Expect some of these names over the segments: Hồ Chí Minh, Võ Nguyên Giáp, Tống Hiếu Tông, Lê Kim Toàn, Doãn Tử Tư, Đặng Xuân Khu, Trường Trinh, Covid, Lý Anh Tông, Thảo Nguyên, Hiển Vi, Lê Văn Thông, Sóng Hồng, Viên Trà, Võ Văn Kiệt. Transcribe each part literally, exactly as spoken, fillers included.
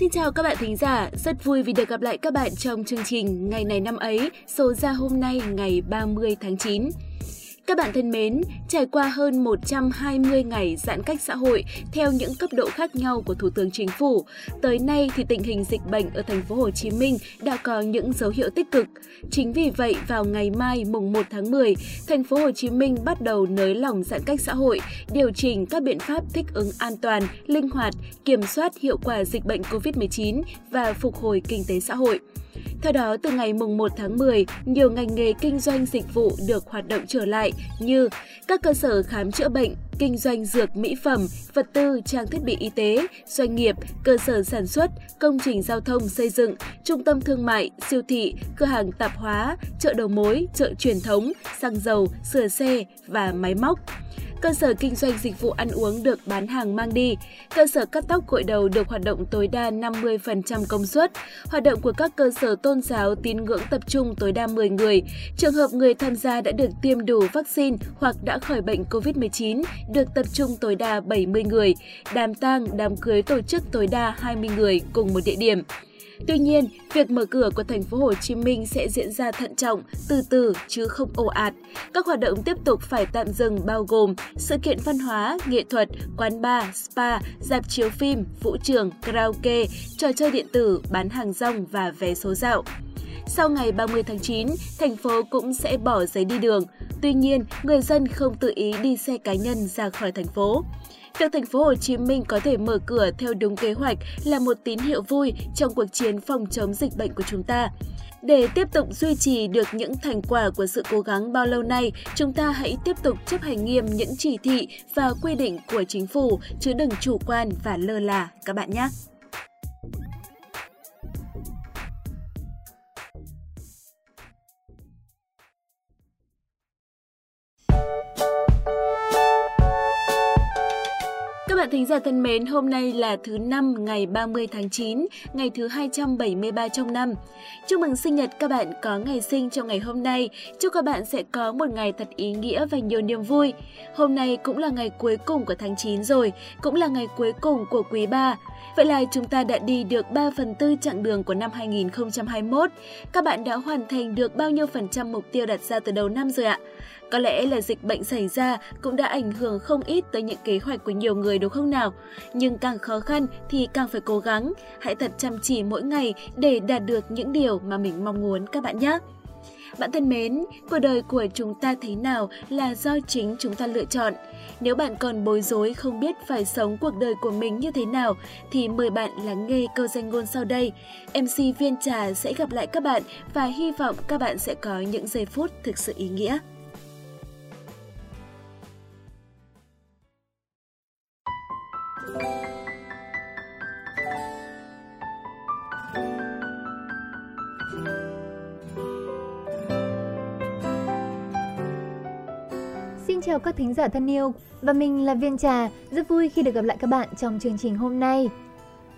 Xin chào các bạn thính giả, rất vui vì được gặp lại các bạn trong chương trình Ngày này năm ấy, số ra hôm nay ngày ba mươi tháng chín. Các bạn thân mến, trải qua hơn một trăm hai mươi ngày giãn cách xã hội theo những cấp độ khác nhau của Thủ tướng Chính phủ, tới nay thì tình hình dịch bệnh ở thành phố Hồ Chí Minh đã có những dấu hiệu tích cực. Chính vì vậy, vào ngày mai mùng một tháng mười, thành phố Hồ Chí Minh bắt đầu nới lỏng giãn cách xã hội, điều chỉnh các biện pháp thích ứng an toàn, linh hoạt, kiểm soát hiệu quả dịch bệnh Covid mười chín và phục hồi kinh tế xã hội. Theo đó, từ ngày mùng một tháng mười, nhiều ngành nghề kinh doanh dịch vụ được hoạt động trở lại như các cơ sở khám chữa bệnh, kinh doanh dược mỹ phẩm, vật tư, trang thiết bị y tế, doanh nghiệp, cơ sở sản xuất, công trình giao thông xây dựng, trung tâm thương mại, siêu thị, cửa hàng tạp hóa, chợ đầu mối, chợ truyền thống, xăng dầu, sửa xe và máy móc. Cơ sở kinh doanh dịch vụ ăn uống được bán hàng mang đi, cơ sở cắt tóc gội đầu được hoạt động tối đa năm mươi phần trăm công suất, hoạt động của các cơ sở tôn giáo tín ngưỡng tập trung tối đa mười người, trường hợp người tham gia đã được tiêm đủ vaccine hoặc đã khỏi bệnh Covid mười chín được tập trung tối đa bảy mươi người, đám tang, đám cưới tổ chức tối đa hai mươi người cùng một địa điểm. Tuy nhiên, việc mở cửa của thành phố Hồ Chí Minh sẽ diễn ra thận trọng, từ từ chứ không ồ ạt. Các hoạt động tiếp tục phải tạm dừng bao gồm sự kiện văn hóa, nghệ thuật, quán bar, spa, rạp chiếu phim, vũ trường, karaoke, trò chơi điện tử, bán hàng rong và vé số dạo. Sau ngày ba mươi tháng chín, thành phố cũng sẽ bỏ giấy đi đường. Tuy nhiên, người dân không tự ý đi xe cá nhân ra khỏi thành phố. Việc thành phố Hồ Chí Minh có thể mở cửa theo đúng kế hoạch là một tín hiệu vui trong cuộc chiến phòng chống dịch bệnh của chúng ta. Để tiếp tục duy trì được những thành quả của sự cố gắng bao lâu nay, chúng ta hãy tiếp tục chấp hành nghiêm những chỉ thị và quy định của chính phủ, chứ đừng chủ quan và lơ là các bạn nhé! Các bạn thính giả thân mến, hôm nay là thứ năm ngày ba mươi tháng chín, ngày thứ hai trăm bảy mươi ba trong năm. Chúc mừng sinh nhật các bạn có ngày sinh trong ngày hôm nay. Chúc các bạn sẽ có một ngày thật ý nghĩa và nhiều niềm vui. Hôm nay cũng là ngày cuối cùng của tháng chín rồi, cũng là ngày cuối cùng của quý ba. Vậy là chúng ta đã đi được ba phần tư chặng đường của năm hai nghìn không trăm hai mươi mốt. Các bạn đã hoàn thành được bao nhiêu phần trăm mục tiêu đặt ra từ đầu năm rồi ạ? Có lẽ là dịch bệnh xảy ra cũng đã ảnh hưởng không ít tới những kế hoạch của nhiều người đúng không nào? Nhưng càng khó khăn thì càng phải cố gắng. Hãy thật chăm chỉ mỗi ngày để đạt được những điều mà mình mong muốn các bạn nhé! Bạn thân mến, cuộc đời của chúng ta thế nào là do chính chúng ta lựa chọn. Nếu bạn còn bối rối không biết phải sống cuộc đời của mình như thế nào thì mời bạn lắng nghe câu danh ngôn sau đây. em xê Viên Trà sẽ gặp lại các bạn và hy vọng các bạn sẽ có những giây phút thực sự ý nghĩa. Xin chào các thính giả thân yêu, và mình là Viên Trà, rất vui khi được gặp lại các bạn trong chương trình hôm nay.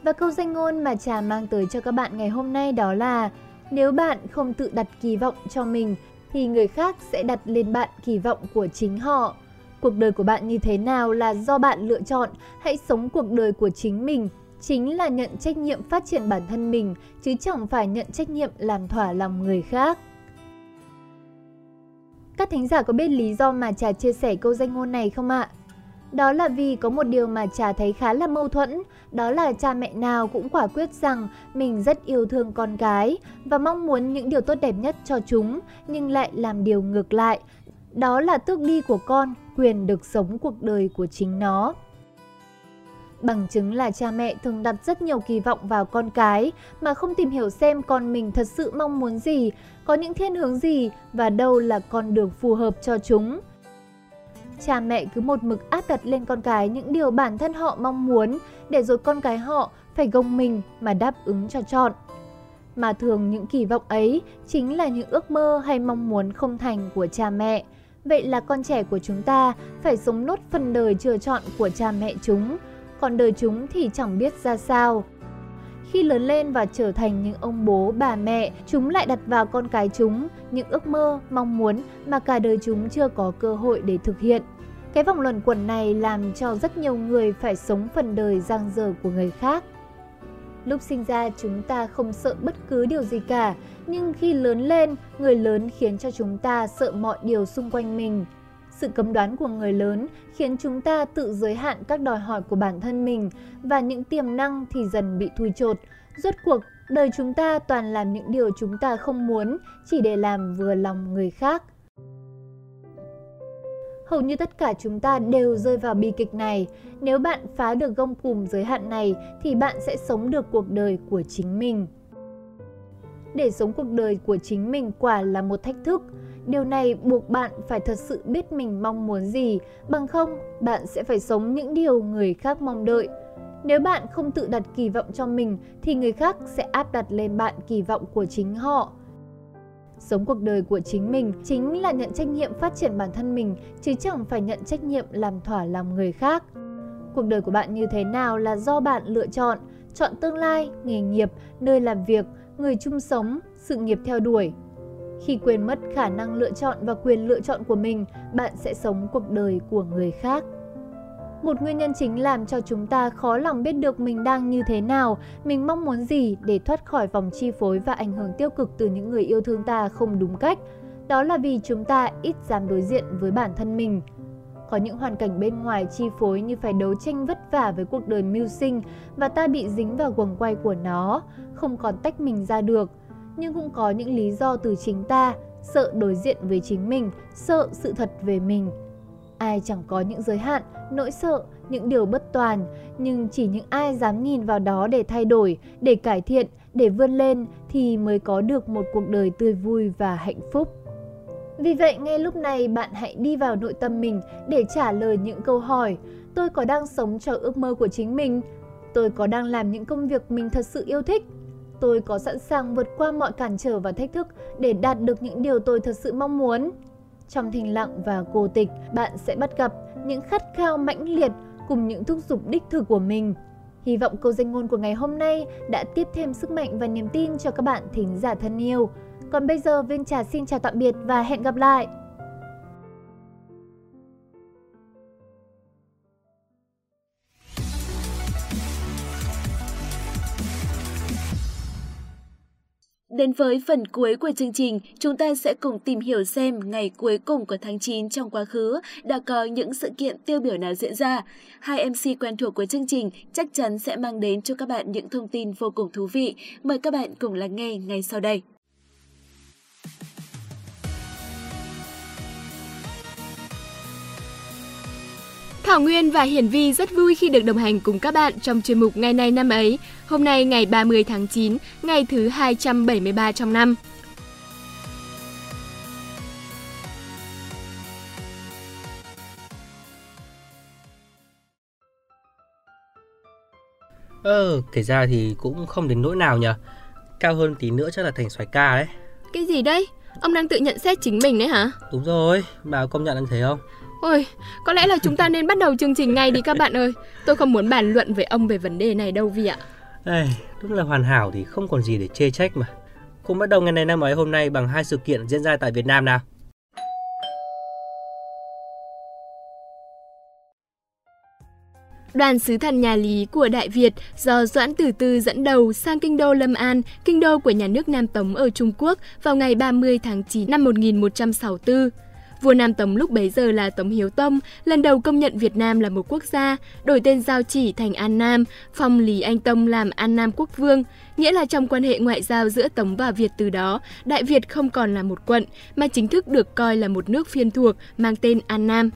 Và câu danh ngôn mà Trà mang tới cho các bạn ngày hôm nay đó là: nếu bạn không tự đặt kỳ vọng cho mình thì người khác sẽ đặt lên bạn kỳ vọng của chính họ. Cuộc đời của bạn như thế nào là do bạn lựa chọn, hãy sống cuộc đời của chính mình. Chính là nhận trách nhiệm phát triển bản thân mình, chứ chẳng phải nhận trách nhiệm làm thỏa lòng người khác. Các thính giả có biết lý do mà Trà chia sẻ câu danh ngôn này không ạ? Đó là vì có một điều mà Trà thấy khá là mâu thuẫn, đó là cha mẹ nào cũng quả quyết rằng mình rất yêu thương con cái và mong muốn những điều tốt đẹp nhất cho chúng, nhưng lại làm điều ngược lại. Đó là tước đi của con quyền được sống cuộc đời của chính nó. Bằng chứng là cha mẹ thường đặt rất nhiều kỳ vọng vào con cái mà không tìm hiểu xem con mình thật sự mong muốn gì, có những thiên hướng gì và đâu là con đường phù hợp cho chúng. Cha mẹ cứ một mực áp đặt lên con cái những điều bản thân họ mong muốn để rồi con cái họ phải gồng mình mà đáp ứng cho trọn. Mà thường những kỳ vọng ấy chính là những ước mơ hay mong muốn không thành của cha mẹ. Vậy là con trẻ của chúng ta phải sống nốt phần đời chưa chọn của cha mẹ chúng, còn đời chúng thì chẳng biết ra sao. Khi lớn lên và trở thành những ông bố, bà mẹ, chúng lại đặt vào con cái chúng những ước mơ, mong muốn mà cả đời chúng chưa có cơ hội để thực hiện. Cái vòng luẩn quẩn này làm cho rất nhiều người phải sống phần đời dang dở của người khác. Lúc sinh ra chúng ta không sợ bất cứ điều gì cả, nhưng khi lớn lên, người lớn khiến cho chúng ta sợ mọi điều xung quanh mình. Sự cấm đoán của người lớn khiến chúng ta tự giới hạn các đòi hỏi của bản thân mình và những tiềm năng thì dần bị thui chột. Rốt cuộc, đời chúng ta toàn làm những điều chúng ta không muốn chỉ để làm vừa lòng người khác. Hầu như tất cả chúng ta đều rơi vào bi kịch này. Nếu bạn phá được gông cùm giới hạn này thì bạn sẽ sống được cuộc đời của chính mình. Để sống cuộc đời của chính mình quả là một thách thức. Điều này buộc bạn phải thật sự biết mình mong muốn gì, bằng không bạn sẽ phải sống những điều người khác mong đợi. Nếu bạn không tự đặt kỳ vọng cho mình thì người khác sẽ áp đặt lên bạn kỳ vọng của chính họ. Sống cuộc đời của chính mình chính là nhận trách nhiệm phát triển bản thân mình, chứ chẳng phải nhận trách nhiệm làm thỏa lòng người khác. Cuộc đời của bạn như thế nào là do bạn lựa chọn, chọn tương lai, nghề nghiệp, nơi làm việc, người chung sống, sự nghiệp theo đuổi. Khi quên mất khả năng lựa chọn và quyền lựa chọn của mình, bạn sẽ sống cuộc đời của người khác. Một nguyên nhân chính làm cho chúng ta khó lòng biết được mình đang như thế nào, mình mong muốn gì để thoát khỏi vòng chi phối và ảnh hưởng tiêu cực từ những người yêu thương ta không đúng cách. Đó là vì chúng ta ít dám đối diện với bản thân mình. Có những hoàn cảnh bên ngoài chi phối như phải đấu tranh vất vả với cuộc đời mưu sinh và ta bị dính vào guồng quay của nó, không còn tách mình ra được. Nhưng cũng có những lý do từ chính ta, sợ đối diện với chính mình, sợ sự thật về mình. Ai chẳng có những giới hạn, nỗi sợ, những điều bất toàn, nhưng chỉ những ai dám nhìn vào đó để thay đổi, để cải thiện, để vươn lên thì mới có được một cuộc đời tươi vui và hạnh phúc. Vì vậy, ngay lúc này bạn hãy đi vào nội tâm mình để trả lời những câu hỏi: tôi có đang sống cho ước mơ của chính mình? Tôi có đang làm những công việc mình thật sự yêu thích? Tôi có sẵn sàng vượt qua mọi cản trở và thách thức để đạt được những điều tôi thật sự mong muốn? Trong thinh lặng và cô tịch, bạn sẽ bắt gặp những khát khao mãnh liệt cùng những thúc giục đích thực của mình. Hy vọng câu danh ngôn của ngày hôm nay đã tiếp thêm sức mạnh và niềm tin cho các bạn thính giả thân yêu. Còn bây giờ, Viên Trà xin chào tạm biệt và hẹn gặp lại! Đến với phần cuối của chương trình, chúng ta sẽ cùng tìm hiểu xem ngày cuối cùng của tháng chín trong quá khứ đã có những sự kiện tiêu biểu nào diễn ra. Hai em xê quen thuộc của chương trình chắc chắn sẽ mang đến cho các bạn những thông tin vô cùng thú vị. Mời các bạn cùng lắng nghe ngay sau đây. Thảo Nguyên và Hiển Vi rất vui khi được đồng hành cùng các bạn trong chuyên mục Ngày Này Năm Ấy. Hôm nay ngày ba mươi tháng chín, ngày thứ hai trăm bảy mươi ba trong năm. Ờ, kể ra thì cũng không đến nỗi nào nhờ. Cao hơn tí nữa chắc là thành xoài ca đấy. Cái gì đấy? Ông đang tự nhận xét chính mình đấy hả? Đúng rồi, bà công nhận anh thấy không? Ôi, có lẽ là chúng ta nên bắt đầu chương trình ngay đi các bạn ơi. Tôi không muốn bàn luận với ông về vấn đề này đâu Vi ạ. Ê, đúng là hoàn hảo thì không còn gì để chê trách mà. Cùng bắt đầu Ngày Này Năm Ấy hôm nay bằng hai sự kiện diễn ra tại Việt Nam nào. Đoàn sứ thần nhà Lý của Đại Việt do Doãn Tử Tư dẫn đầu sang kinh đô Lâm An, kinh đô của nhà nước Nam Tống ở Trung Quốc vào ngày ba mươi tháng chín năm một nghìn một trăm sáu mươi tư. Vua Nam Tống lúc bấy giờ là Tống Hiếu Tông, lần đầu công nhận Việt Nam là một quốc gia, đổi tên Giao Chỉ thành An Nam, phong Lý Anh Tông làm An Nam Quốc Vương. Nghĩa là trong quan hệ ngoại giao giữa Tống và Việt từ đó, Đại Việt không còn là một quận, mà chính thức được coi là một nước phiên thuộc mang tên An Nam.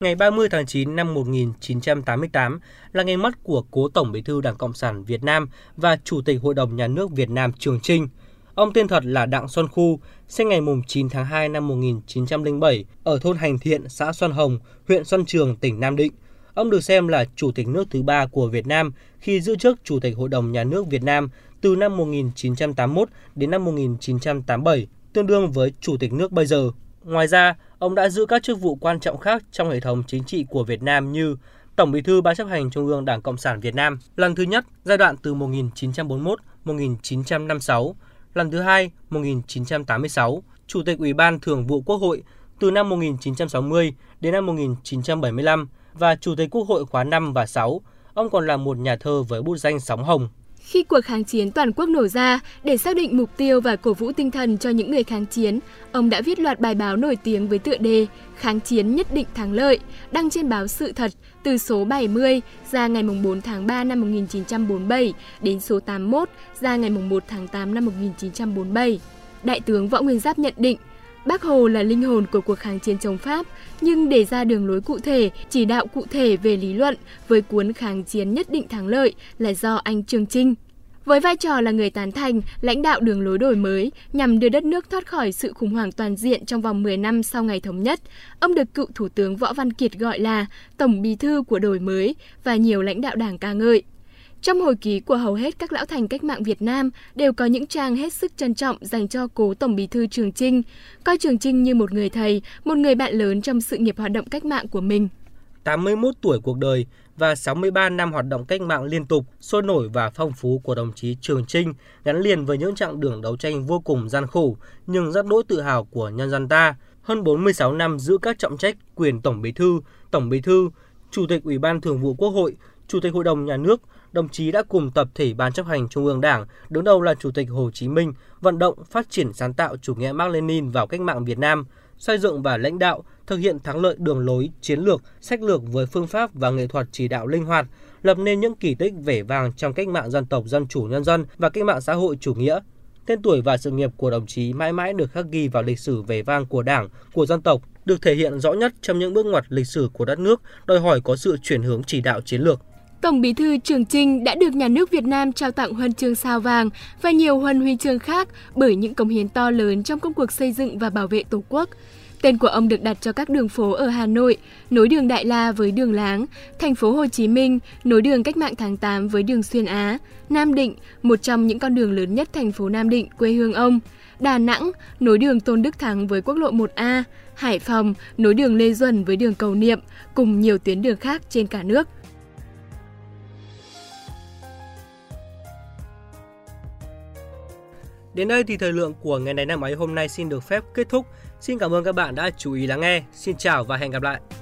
Ngày ba mươi tháng chín năm một nghìn chín trăm tám mươi tám là ngày mất của cố Tổng Bí thư Đảng Cộng sản Việt Nam và Chủ tịch Hội đồng Nhà nước Việt Nam Trường Trinh. Ông tên thật là Đặng Xuân Khu, sinh ngày chín tháng hai năm một nghìn chín trăm lẻ bảy ở thôn Hành Thiện, xã Sóng Hồng, huyện Xuân Trường, tỉnh Nam Định. Ông được xem là Chủ tịch nước thứ ba của Việt Nam khi giữ chức Chủ tịch Hội đồng Nhà nước Việt Nam từ năm một nghìn chín trăm tám mươi mốt đến năm một nghìn chín trăm tám mươi bảy, tương đương với Chủ tịch nước bây giờ. Ngoài ra, ông đã giữ các chức vụ quan trọng khác trong hệ thống chính trị của Việt Nam như Tổng Bí thư Ban Chấp hành Trung ương Đảng Cộng sản Việt Nam lần thứ nhất giai đoạn từ một nghìn chín trăm bốn mươi mốt đến một nghìn chín trăm năm mươi sáu, lần thứ hai một nghìn chín trăm tám mươi sáu, Chủ tịch Ủy ban Thường vụ Quốc hội từ năm một nghìn chín trăm sáu mươi đến năm một nghìn chín trăm bảy mươi lăm và Chủ tịch Quốc hội khóa năm và sáu. ông còn là một nhà thơ với bút danh Sóng Hồng. Khi cuộc kháng chiến toàn quốc nổ ra, để xác định mục tiêu và cổ vũ tinh thần cho những người kháng chiến, ông đã viết loạt bài báo nổi tiếng với tựa đề Kháng chiến nhất định thắng lợi, đăng trên báo Sự Thật từ số bảy mươi ra ngày bốn tháng ba năm một nghìn chín trăm bốn mươi bảy đến số tám mươi mốt ra ngày một tháng tám năm một nghìn chín trăm bốn mươi bảy. Đại tướng Võ Nguyên Giáp nhận định, Bác Hồ là linh hồn của cuộc kháng chiến chống Pháp, nhưng để ra đường lối cụ thể, chỉ đạo cụ thể về lý luận với cuốn Kháng chiến nhất định thắng lợi là do anh Trường Trinh. Với vai trò là người tán thành, lãnh đạo đường lối đổi mới nhằm đưa đất nước thoát khỏi sự khủng hoảng toàn diện trong vòng mười năm sau ngày thống nhất, ông được cựu Thủ tướng Võ Văn Kiệt gọi là Tổng Bí thư của đổi mới và nhiều lãnh đạo Đảng ca ngợi. Trong hồi ký của hầu hết các lão thành cách mạng Việt Nam đều có những trang hết sức trân trọng dành cho cố Tổng Bí thư Trường Trinh, coi Trường Trinh như một người thầy, một người bạn lớn trong sự nghiệp hoạt động cách mạng của mình. tám mươi mốt tuổi cuộc đời và sáu mươi ba năm hoạt động cách mạng liên tục, sôi nổi và phong phú của đồng chí Trường Trinh gắn liền với những chặng đường đấu tranh vô cùng gian khổ nhưng rất đỗi tự hào của nhân dân ta. Hơn bốn mươi sáu năm giữ các trọng trách quyền Tổng Bí thư, Tổng Bí thư, Chủ tịch Ủy ban Thường vụ Quốc hội, Chủ tịch Hội đồng Nhà nước, đồng chí đã cùng tập thể Ban Chấp hành Trung ương Đảng, đứng đầu là Chủ tịch Hồ Chí Minh, vận động phát triển sáng tạo chủ nghĩa Mác Lênin vào cách mạng Việt Nam, xây dựng và lãnh đạo, thực hiện thắng lợi đường lối, chiến lược, sách lược với phương pháp và nghệ thuật chỉ đạo linh hoạt, lập nên những kỳ tích vẻ vàng trong cách mạng dân tộc dân chủ nhân dân và cách mạng xã hội chủ nghĩa. Tên tuổi và sự nghiệp của đồng chí mãi mãi được khắc ghi vào lịch sử vẻ vang của Đảng, của dân tộc, được thể hiện rõ nhất trong những bước ngoặt lịch sử của đất nước, đòi hỏi có sự chuyển hướng chỉ đạo chiến lược. Tổng Bí thư Trường Trinh đã được Nhà nước Việt Nam trao tặng huân chương Sao vàng và nhiều huân huy chương khác bởi những cống hiến to lớn trong công cuộc xây dựng và bảo vệ Tổ quốc. Tên của ông được đặt cho các đường phố ở Hà Nội, nối đường Đại La với đường Láng, thành phố Hồ Chí Minh, nối đường Cách mạng tháng tám với đường Xuyên Á, Nam Định, một trong những con đường lớn nhất thành phố Nam Định, quê hương ông, Đà Nẵng, nối đường Tôn Đức Thắng với quốc lộ một A, Hải Phòng, nối đường Lê Duẩn với đường Cầu Niệm, cùng nhiều tuyến đường khác trên cả nước. Đến đây thì thời lượng của Ngày này năm ấy hôm nay xin được phép kết thúc. Xin cảm ơn các bạn đã chú ý lắng nghe. Xin chào và hẹn gặp lại.